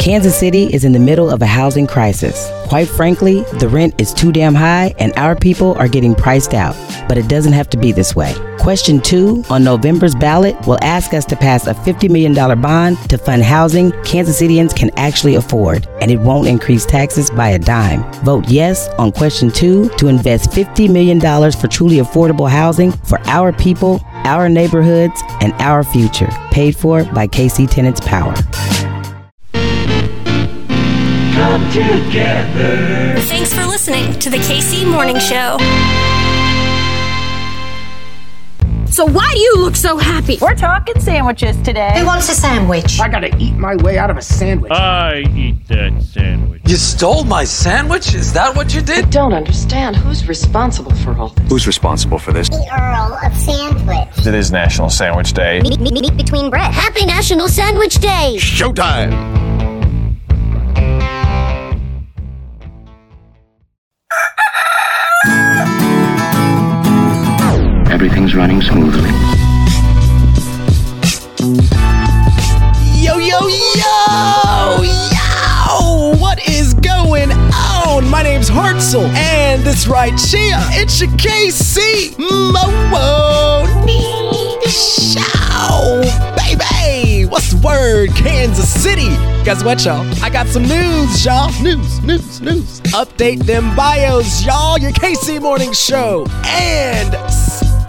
Kansas City is in the middle of a housing crisis. Quite frankly, the rent is too damn high and our people are getting priced out. But it doesn't have to be this way. Question 2 on November's ballot will ask us to pass a $50 million bond to fund housing Kansas Cityans can actually afford, and it won't increase taxes by a dime. Vote yes on Question 2 to invest $50 million for truly affordable housing for our people, our neighborhoods, and our future. Paid for by KC Tenants Power. Come together. Thanks for listening to the KC Morning Show. So why do you look so happy? We're talking sandwiches today. Who wants a sandwich? I gotta eat my way out of a sandwich. I eat that sandwich. You stole my sandwich? Is that what you did? I don't understand. Who's responsible for all this? Who's responsible for this? The Earl of Sandwich. It is National Sandwich Day. Meet between bread. Happy National Sandwich Day. Showtime. Everything's running smoothly. Yo, yo, yo! Yo! What is going on? My name's Hartzell, and this right here, it's your KC Morning Show, baby! What's the word, Kansas City? Guess what, y'all? I got some news, y'all. News. Update them bios, y'all. Your KC Morning Show and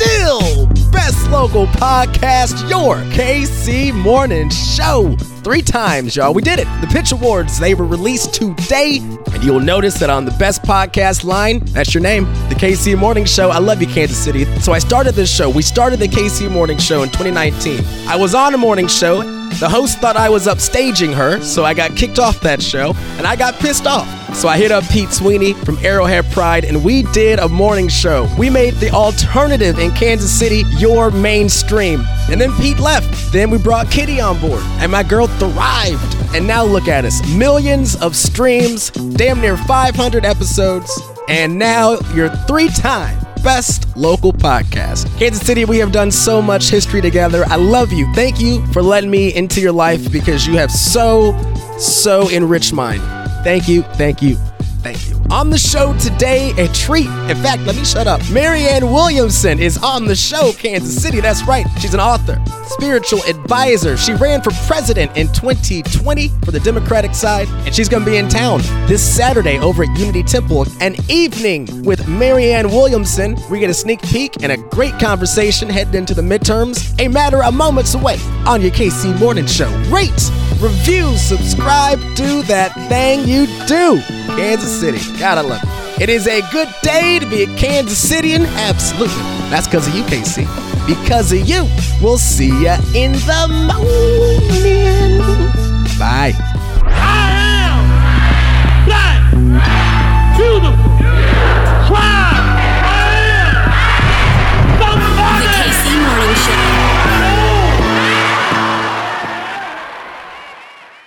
still best local podcast, your KC Morning Show. 3 times, y'all. We did it. The Pitch Awards, they were released today. And you'll notice that on the best podcast line, that's your name, the KC Morning Show. I love you, Kansas City. So I started this show. We started the KC Morning Show in 2019. I was on a morning show. The host thought I was upstaging her, so I got kicked off that show. And I got pissed off. So I hit up Pete Sweeney from Arrowhead Pride, and we did a morning show. We made the alternative in Kansas City your mainstream. And then Pete left. Then we brought Kitty on board, and my girl thrived. And now look at us. Millions of streams, damn near 500 episodes, and now you're 3-time best local podcast. Kansas City, we have done so much history together. I love you. Thank you for letting me into your life because you have so enriched mine. Thank you. On the show today, a treat. In fact, let me shut up. Marianne Williamson is on the show, Kansas City. That's right. She's an author, spiritual advisor. She ran for president in 2020 for the Democratic side, and she's going to be in town this Saturday over at Unity Temple. An evening with Marianne Williamson. We get a sneak peek and a great conversation heading into the midterms. A matter of moments away on your KC Morning Show. Rate, review, subscribe, do that thing you do. Kansas City, gotta love it. It is a good day to be a Kansas Cityan. Absolutely. That's because of you, KC. Because of you. We'll see ya in the morning. Bye. I am black to the crowd. I am the KC Morning Show.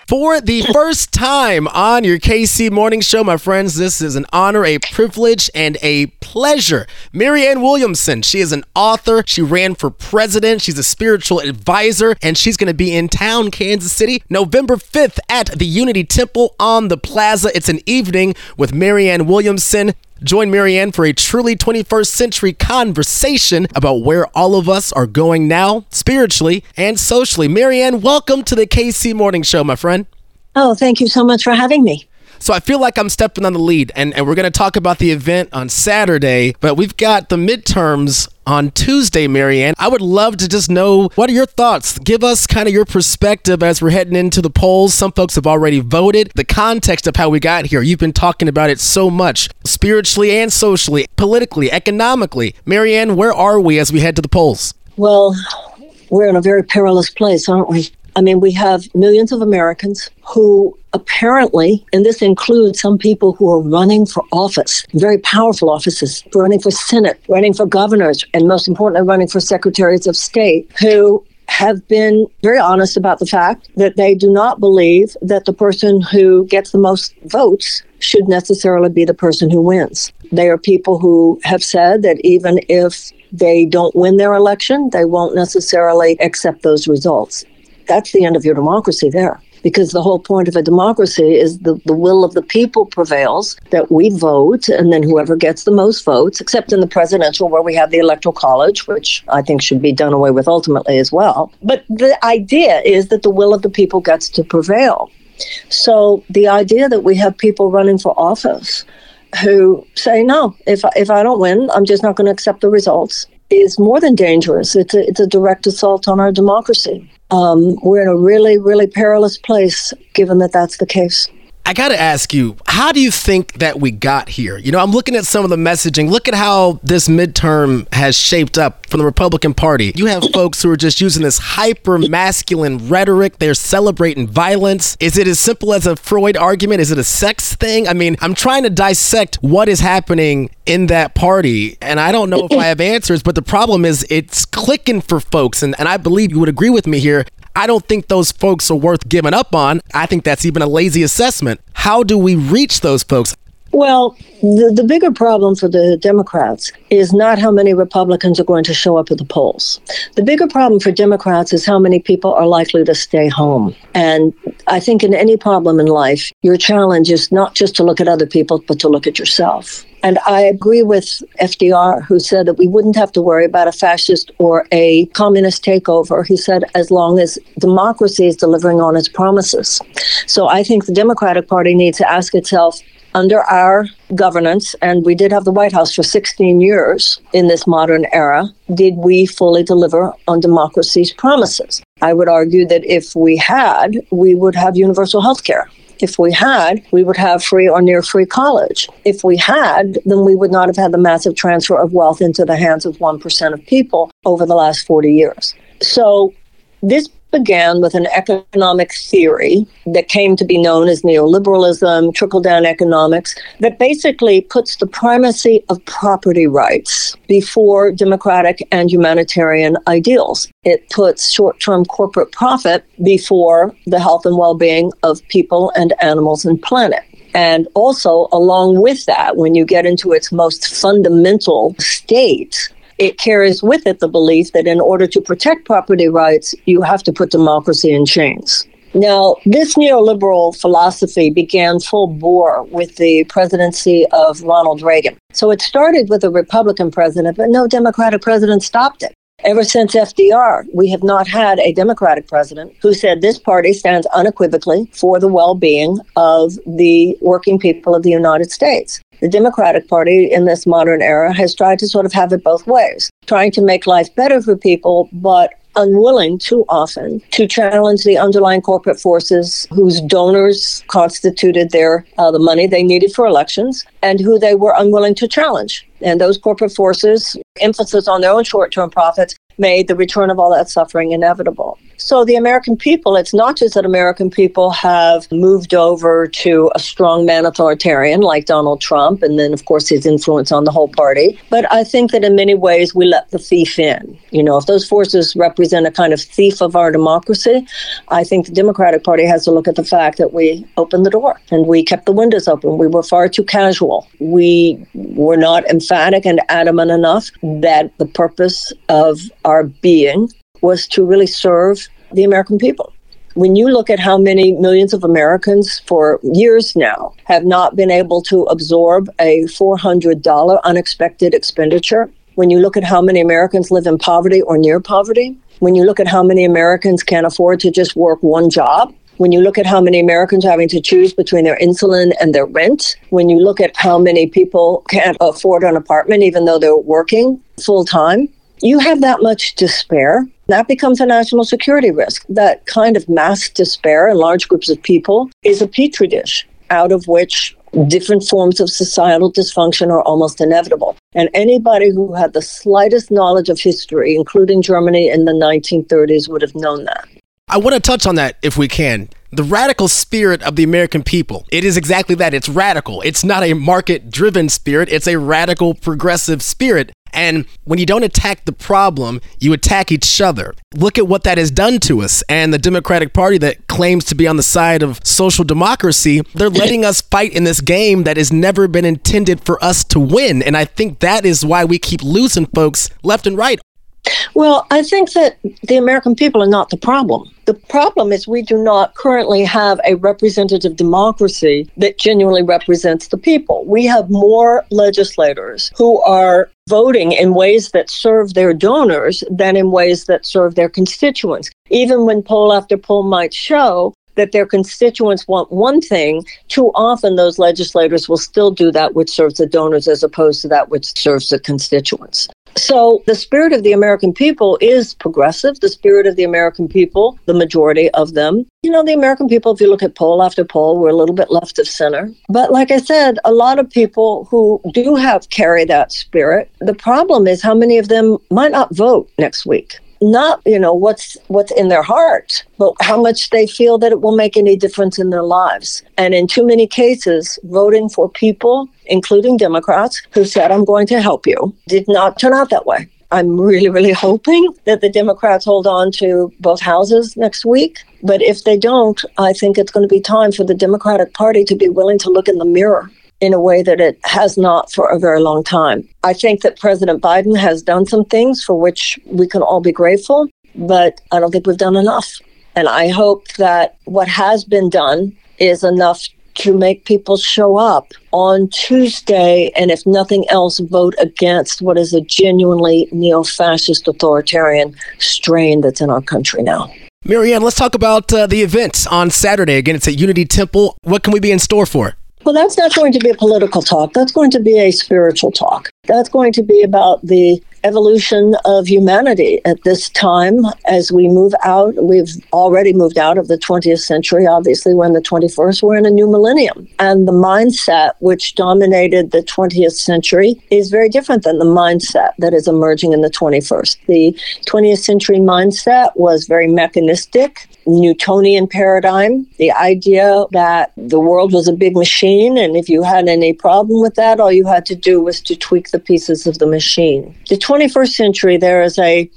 For the first time on your KC Morning Show, my friends, this is an honor, a privilege, and a pleasure. Marianne Williamson, she is an author. She ran for president. She's a spiritual advisor, and she's going to be in town, Kansas City, November 5th at the Unity Temple on the Plaza. It's an evening with Marianne Williamson. Join Marianne for a truly 21st century conversation about where all of us are going now, spiritually and socially. Marianne, welcome to the KC Morning Show, my friend. Oh, thank you so much for having me. So I feel like I'm stepping on the lead, and we're going to talk about the event on Saturday, but we've got the midterms on Tuesday, Marianne. I would love to just know, what are your thoughts? Give us kind of your perspective as we're heading into the polls. Some folks have already voted. The context of how we got here, you've been talking about it so much, spiritually and socially, politically, economically. Marianne, where are we as we head to the polls? Well, we're in a very perilous place, aren't we? I mean, we have millions of Americans who apparently, and this includes some people who are running for office, very powerful offices, running for Senate, running for governors, and most importantly, running for secretaries of state, who have been very honest about the fact that they do not believe that the person who gets the most votes should necessarily be the person who wins. They are people who have said that even if they don't win their election, they won't necessarily accept those results. That's the end of your democracy there. because the whole point of a democracy is the will of the people prevails, that we vote, and then whoever gets the most votes, except in the presidential where we have the Electoral College, which I think should be done away with ultimately as well. But the idea is that the will of the people gets to prevail. So the idea that we have people running for office who say, no, if I don't win, I'm just not going to accept the results, is more than dangerous. It's a direct assault on our democracy. We're in a really, really perilous place, given that that's the case. I got to ask you, how do you think that we got here? You know, I'm looking at some of the messaging. Look at how this midterm has shaped up from the Republican Party. You have folks who are just using this hyper-masculine rhetoric. They're celebrating violence. Is it as simple as a Freud argument? Is it a sex thing? I mean, I'm trying to dissect what is happening in that party, and I don't know if I have answers, but the problem is it's clicking for folks, and I believe you would agree with me here. I don't think those folks are worth giving up on. I think that's even a lazy assessment. How do we reach those folks? Well, the bigger problem for the Democrats is not how many Republicans are going to show up at the polls. The bigger problem for Democrats is how many people are likely to stay home. And I think in any problem in life, your challenge is not just to look at other people, but to look at yourself. And I agree with FDR, who said that we wouldn't have to worry about a fascist or a communist takeover. He said, as long as democracy is delivering on its promises. So I think the Democratic Party needs to ask itself, under our governance, and we did have the White House for 16 years in this modern era, did we fully deliver on democracy's promises? I would argue that if we had, we would have universal health care. If we had, we would have free or near free college. If we had, then we would not have had the massive transfer of wealth into the hands of 1% of people over the last 40 years. So this began with an economic theory that came to be known as neoliberalism, trickle-down economics, that basically puts the primacy of property rights before democratic and humanitarian ideals. It puts short-term corporate profit before the health and well-being of people and animals and planet. And also, along with that, when you get into its most fundamental state, it carries with it the belief that in order to protect property rights, you have to put democracy in chains. Now, this neoliberal philosophy began full bore with the presidency of Ronald Reagan. So it started with a Republican president, but no Democratic president stopped it. Ever since FDR, we have not had a Democratic president who said this party stands unequivocally for the well-being of the working people of the United States. The Democratic Party in this modern era has tried to sort of have it both ways, trying to make life better for people, but unwilling too often to challenge the underlying corporate forces whose donors constituted their the money they needed for elections and who they were unwilling to challenge. And those corporate forces, emphasis on their own short-term profits, made the return of all that suffering inevitable. So the American people, it's not just that American people have moved over to a strongman authoritarian like Donald Trump, and then, of course, his influence on the whole party. But I think that in many ways, we let the thief in. You know, if those forces represent a kind of thief of our democracy, I think the Democratic Party has to look at the fact that we opened the door and we kept the windows open. We were far too casual. We were not emphatic and adamant enough that the purpose of our being was to really serve the American people. When you look at how many millions of Americans for years now have not been able to absorb a $400 unexpected expenditure, when you look at how many Americans live in poverty or near poverty, when you look at how many Americans can't afford to just work one job, when you look at how many Americans are having to choose between their insulin and their rent, when you look at how many people can't afford an apartment even though they're working full time, you have that much despair. That becomes a national security risk. That kind of mass despair in large groups of people is a petri dish out of which different forms of societal dysfunction are almost inevitable. And anybody who had the slightest knowledge of history, including Germany in the 1930s, would have known that. I want to touch on that if we can. The radical spirit of the American people. It is exactly that. It's radical. It's not a market-driven spirit. It's a radical, progressive spirit. And when you don't attack the problem, you attack each other. Look at what that has done to us. And the Democratic Party that claims to be on the side of social democracy, they're letting us fight in this game that has never been intended for us to win. And I think that is why we keep losing folks left and right. Well, I think that the American people are not the problem. The problem is we do not currently have a representative democracy that genuinely represents the people. We have more legislators who are voting in ways that serve their donors than in ways that serve their constituents. Even when poll after poll might show that their constituents want one thing, too often those legislators will still do that which serves the donors as opposed to that which serves the constituents. So the spirit of the American people is progressive. The spirit of the American people, the majority of them, you know, the American people, if you look at poll after poll, we're a little bit left of center. But like I said, a lot of people who do carry that spirit, the problem is how many of them might not vote next week. Not, you know, what's in their heart, but how much they feel that it will make any difference in their lives. And in too many cases, voting for people, including Democrats, who said, I'm going to help you, did not turn out that way. I'm really, really hoping that the Democrats hold on to both houses next week. But if they don't, I think it's going to be time for the Democratic Party to be willing to look in the mirror in a way that it has not for a very long time. I think that President Biden has done some things for which we can all be grateful, but I don't think we've done enough. And I hope that what has been done is enough to make people show up on Tuesday and, if nothing else, vote against what is a genuinely neo-fascist authoritarian strain that's in our country now. Marianne, let's talk about the events on Saturday. Again, it's at Unity Temple. What can we be in store for? Well, that's not going to be a political talk. That's going to be a spiritual talk. That's going to be about the evolution of humanity at this time as we move out. We've already moved out of the 20th century, obviously, we're in the 21st, we're in a new millennium. And the mindset which dominated the 20th century is very different than the mindset that is emerging in the 21st. The 20th century mindset was very mechanistic, Newtonian paradigm, the idea that the world was a big machine, and if you had any problem with that, all you had to do was to tweak the pieces of the machine. The 21st century, there is a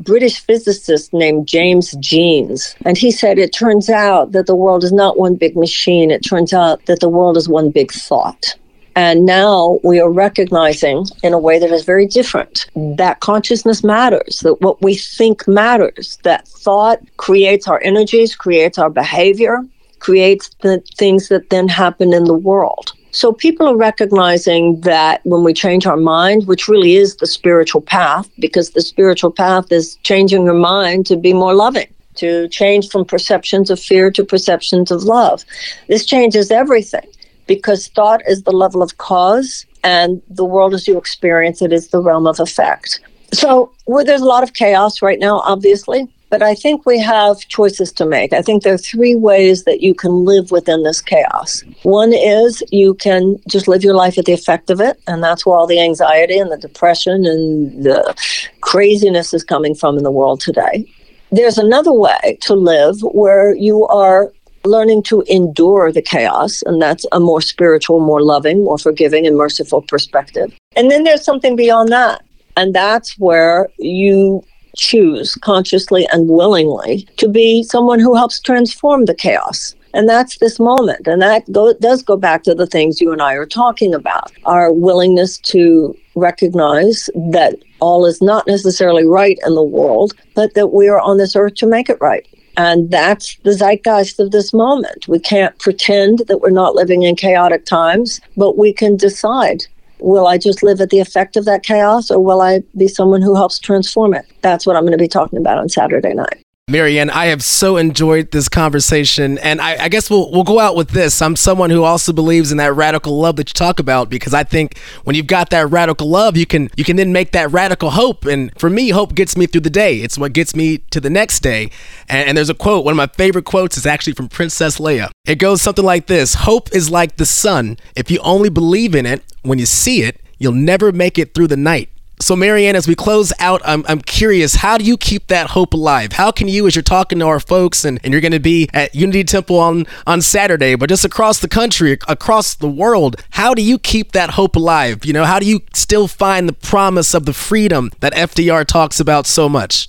British physicist named James Jeans, and he said, it turns out that the world is not one big machine. It turns out that the world is one big thought. And now we are recognizing in a way that is very different that consciousness matters, that what we think matters, that thought creates our energies, creates our behavior, creates the things that then happen in the world. So people are recognizing that when we change our mind, which really is the spiritual path, because the spiritual path is changing your mind to be more loving, to change from perceptions of fear to perceptions of love. This changes everything. Because thought is the level of cause, and the world as you experience it is the realm of effect. So there's a lot of chaos right now, obviously, but I think we have choices to make. I think there are three ways that you can live within this chaos. One is you can just live your life at the effect of it, and that's where all the anxiety and the depression and the craziness is coming from in the world today. There's another way to live where you are learning to endure the chaos, and that's a more spiritual, more loving, more forgiving and merciful perspective. And then there's something beyond that, and that's where you choose consciously and willingly to be someone who helps transform the chaos. And that's this moment, and that does go back to the things you and I are talking about, our willingness to recognize that all is not necessarily right in the world, but that we are on this earth to make it right. And that's the zeitgeist of this moment. We can't pretend that we're not living in chaotic times, but we can decide, will I just live at the effect of that chaos, or will I be someone who helps transform it? That's what I'm going to be talking about on Saturday night. Marianne, I have so enjoyed this conversation, and I guess we'll go out with this. I'm someone who also believes in that radical love that you talk about, because I think when you've got that radical love, you can then make that radical hope. And for me, hope gets me through the day. It's what gets me to the next day. And there's a quote, one of my favorite quotes is actually from Princess Leia. It goes something like this: hope is like the sun. If you only believe in it when you see it, you'll never make it through the night. So Marianne, as we close out, I'm curious, how do you keep that hope alive? How can you, as you're talking to our folks, and you're going to be at Unity Temple on Saturday, but just across the country, across the world, how do you keep that hope alive? You know, how do you still find the promise of the freedom that FDR talks about so much?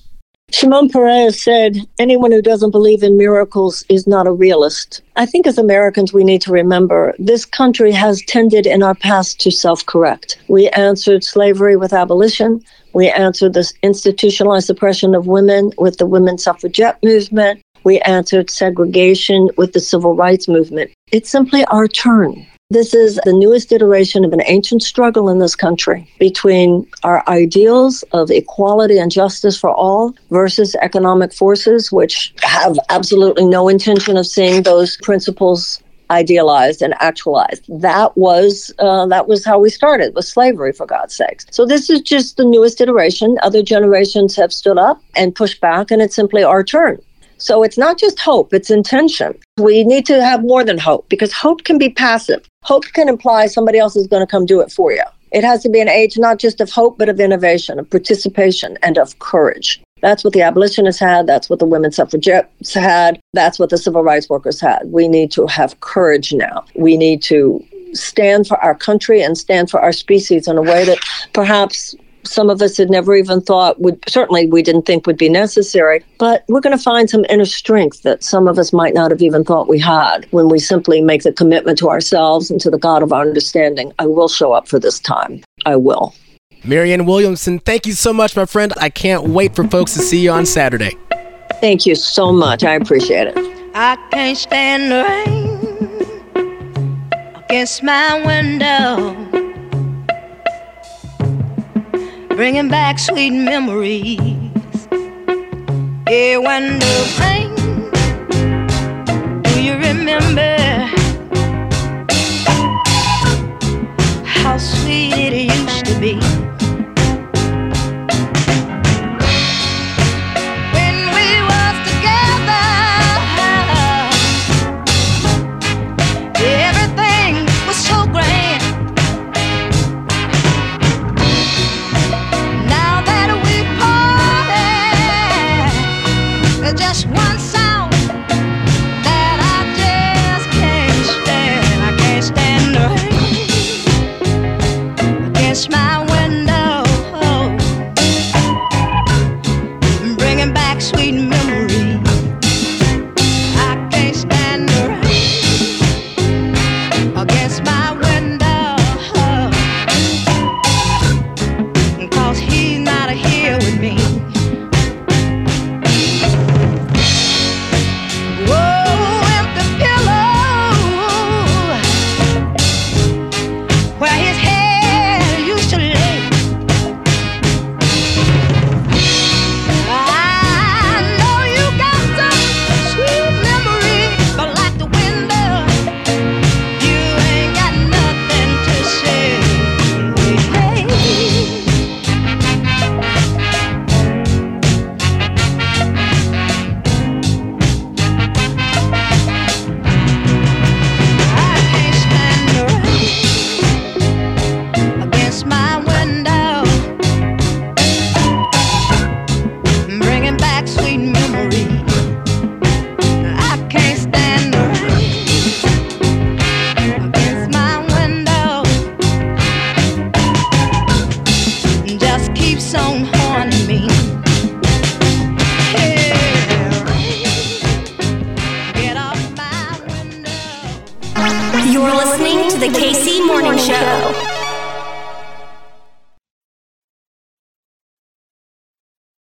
Shimon Peres said, anyone who doesn't believe in miracles is not a realist. I think as Americans, we need to remember this country has tended in our past to self-correct. We answered slavery with abolition. We answered this institutionalized oppression of women with the women's suffragette movement. We answered segregation with the civil rights movement. It's simply our turn. This is the newest iteration of an ancient struggle in this country between our ideals of equality and justice for all versus economic forces, which have absolutely no intention of seeing those principles idealized and actualized. That was how we started with slavery, for God's sakes. So this is just the newest iteration. Other generations have stood up and pushed back, and it's simply our turn. So it's not just hope, it's intention. We need to have more than hope, because hope can be passive. Hope can imply somebody else is going to come do it for you. It has to be an age not just of hope, but of innovation, of participation, and of courage. That's what the abolitionists had. That's what the women's suffragettes had. That's what the civil rights workers had. We need to have courage now. We need to stand for our country and stand for our species in a way that perhaps some of us had never even thought we didn't think would be necessary, but we're going to find some inner strength that some of us might not have even thought we had when we simply make the commitment to ourselves and to the God of our understanding. I will show up for this time. I will. Marianne Williamson, thank you so much, my friend. I can't wait for folks to see you on Saturday. Thank you so much. I appreciate it. I can't stand the rain against my window, bringing back sweet memories. Yeah, when the rain, do you remember how sweet it used to be? When we was together, everything was so grand. Just one sound that I just can't stand. I can't stand the rain against my window, bringing back sweet memories. I can't stand the rain against my window, 'cause he's not here with me. You're listening to the KC Morning Show.